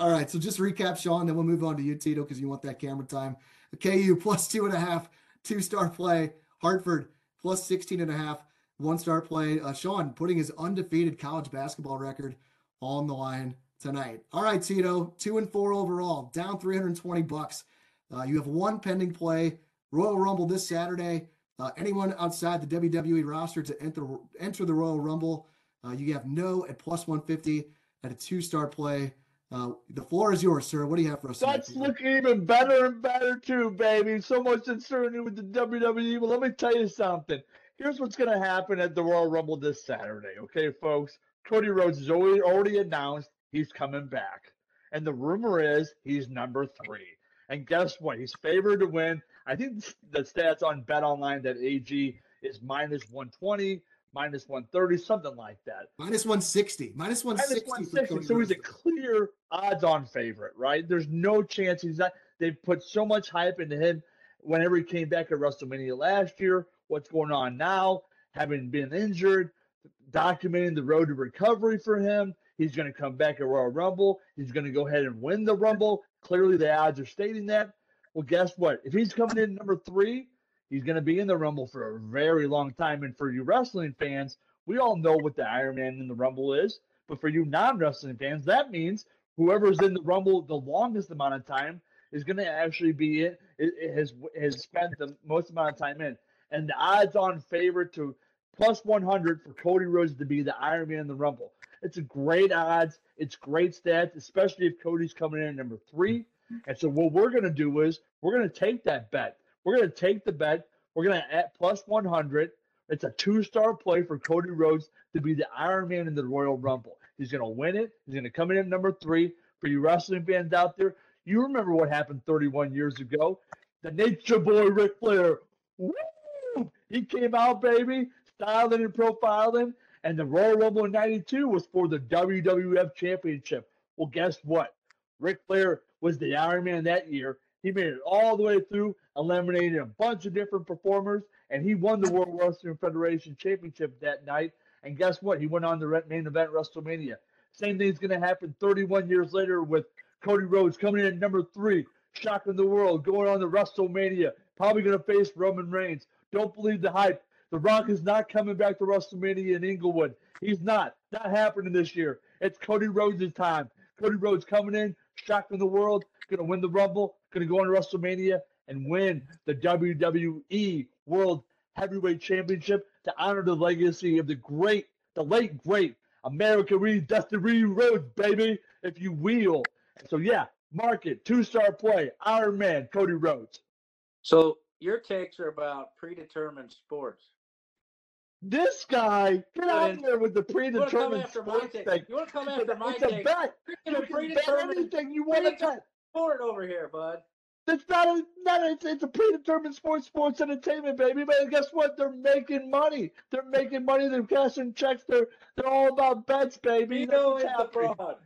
All right, so just recap, Sean, then we'll move on to you, Tito, because you want that camera time. K U plus two and a half, two-star play. Hartford plus sixteen and a half, one-star play. Uh, Sean putting his undefeated college basketball record on the line tonight. All right, Tito, two and four overall, down three hundred twenty bucks. Uh, you have one pending play. Royal Rumble this Saturday. Uh, anyone outside the W W E roster to enter enter the Royal Rumble, uh, you have no at plus one fifty at a two-star play. Uh, the floor is yours, sir. What do you have for us? That's looking even better and better, too, baby. So much uncertainty with the W W E. But let me tell you something. Here's what's going to happen at the Royal Rumble this Saturday, okay, folks? Cody Rhodes has already, already announced he's coming back. And the rumor is he's number three. And guess what? He's favored to win. I think the stats on BetOnline that A G is minus one twenty, minus one thirty, something like that. minus one sixty. minus one sixty. So he's a clear odds-on favorite, right? There's no chance he's not. They've put so much hype into him whenever he came back at WrestleMania last year. What's going on now? Having been injured, documenting the road to recovery for him. He's going to come back at Royal Rumble. He's going to go ahead and win the Rumble. Clearly, the odds are stating that. Well, guess what? If he's coming in number three, he's going to be in the Rumble for a very long time. And for you wrestling fans, we all know what the Iron Man in the Rumble is. But for you non-wrestling fans, that means whoever's in the Rumble the longest amount of time is going to actually be in, has, has spent the most amount of time in. And the odds-on favorite to plus one hundred for Cody Rhodes to be the Iron Man in the Rumble. It's a great odds. It's great stats, especially if Cody's coming in at number three. And so what we're going to do is we're going to take that bet. We're going to take the bet. We're going to add plus one hundred. It's a two-star play for Cody Rhodes to be the Iron Man in the Royal Rumble. He's going to win it. He's going to come in at number three. For you wrestling fans out there, you remember what happened thirty-one years ago. The Nature Boy Ric Flair. Woo! He came out, baby, styling and profiling. And the Royal Rumble in ninety-two was for the W W F Championship. Well, guess what? Ric Flair was the Iron Man that year. He made it all the way through, eliminated a bunch of different performers, and he won the World Wrestling Federation Championship that night. And guess what? He went on to main event WrestleMania. Same thing's going to happen thirty-one years later with Cody Rhodes coming in at number three, shocking the world, going on to WrestleMania, probably going to face Roman Reigns. Don't believe the hype. The Rock is not coming back to WrestleMania in Inglewood. He's not. Not happening this year. It's Cody Rhodes' time. Cody Rhodes coming in, shocking the world, going to win the Rumble, going to go on to WrestleMania and win the W W E World Heavyweight Championship to honor the legacy of the great, the late, great American Reed, Dusty Rhodes, baby, if you will. So, yeah, mark it. Two-star play, Iron Man, Cody Rhodes. So your takes are about predetermined sports. This guy, get out there with the predetermined sports thing. You want to come after my take? It's a bet. You can bet anything you want to bet. Sport over here, bud. It's not a, not a, it's a predetermined sports, sports entertainment, baby. But guess what? They're making money. They're making money. They're cashing checks. They're they're all about bets, baby. You know it's a fraud.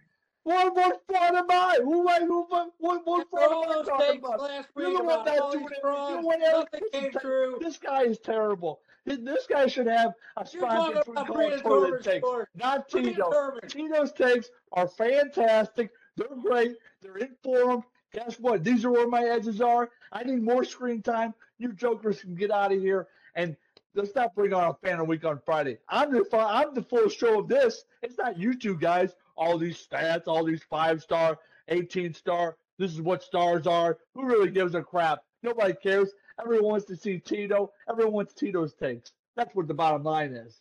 What what fraud am I? Who what who what what fraud am I talking about? You know what that dude is doing. This guy is terrible. This guy should have a sponsor for called Toilet Takes, not Tito. Tito's takes are fantastic. They're great. They're informed. Guess what? These are where my edges are. I need more screen time. You jokers can get out of here. And let's not bring on a fan of week on Friday. I'm the I'm the full show of this. It's not you two guys. All these stats, all these five-star, eighteen-star. This is what stars are. Who really gives a crap? Nobody cares. Everyone wants to see Tito. Everyone wants Tito's takes. That's what the bottom line is.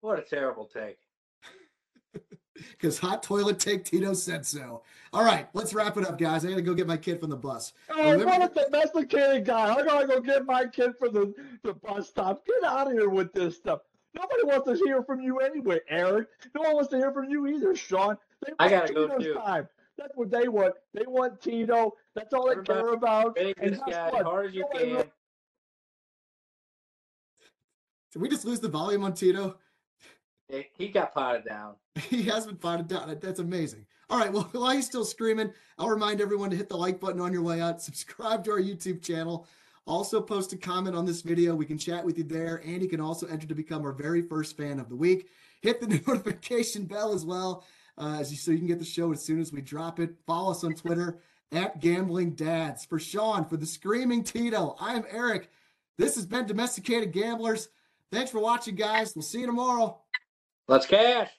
What a terrible take. Because hot toilet take Tito said so. All right, let's wrap it up, guys. I got to go get my kid from the bus. Hey, Remember- what a domesticated guy. I got to go get my kid from the, the bus stop. Get out of here with this stuff. Nobody wants to hear from you anyway, Eric. No one wants to hear from you either, Sean. They want I got to go, too. Time. That's what they want. They want Tito. That's all they care about. And guy, as hard as you can. Did we just lose the volume on Tito? He got potted down. He has been potted down. That's amazing. All right, well, while he's still screaming, I'll remind everyone to hit the like button on your way out. Subscribe to our YouTube channel. Also post a comment on this video. We can chat with you there. And you can also enter to become our very first fan of the week. Hit the notification bell as well, uh, as you, so you can get the show as soon as we drop it. Follow us on Twitter at Gambling Dads. For Sean, for the Screaming Tito, I'm Eric. This has been Domesticated Gamblers. Thanks for watching, guys. We'll see you tomorrow. Let's cash.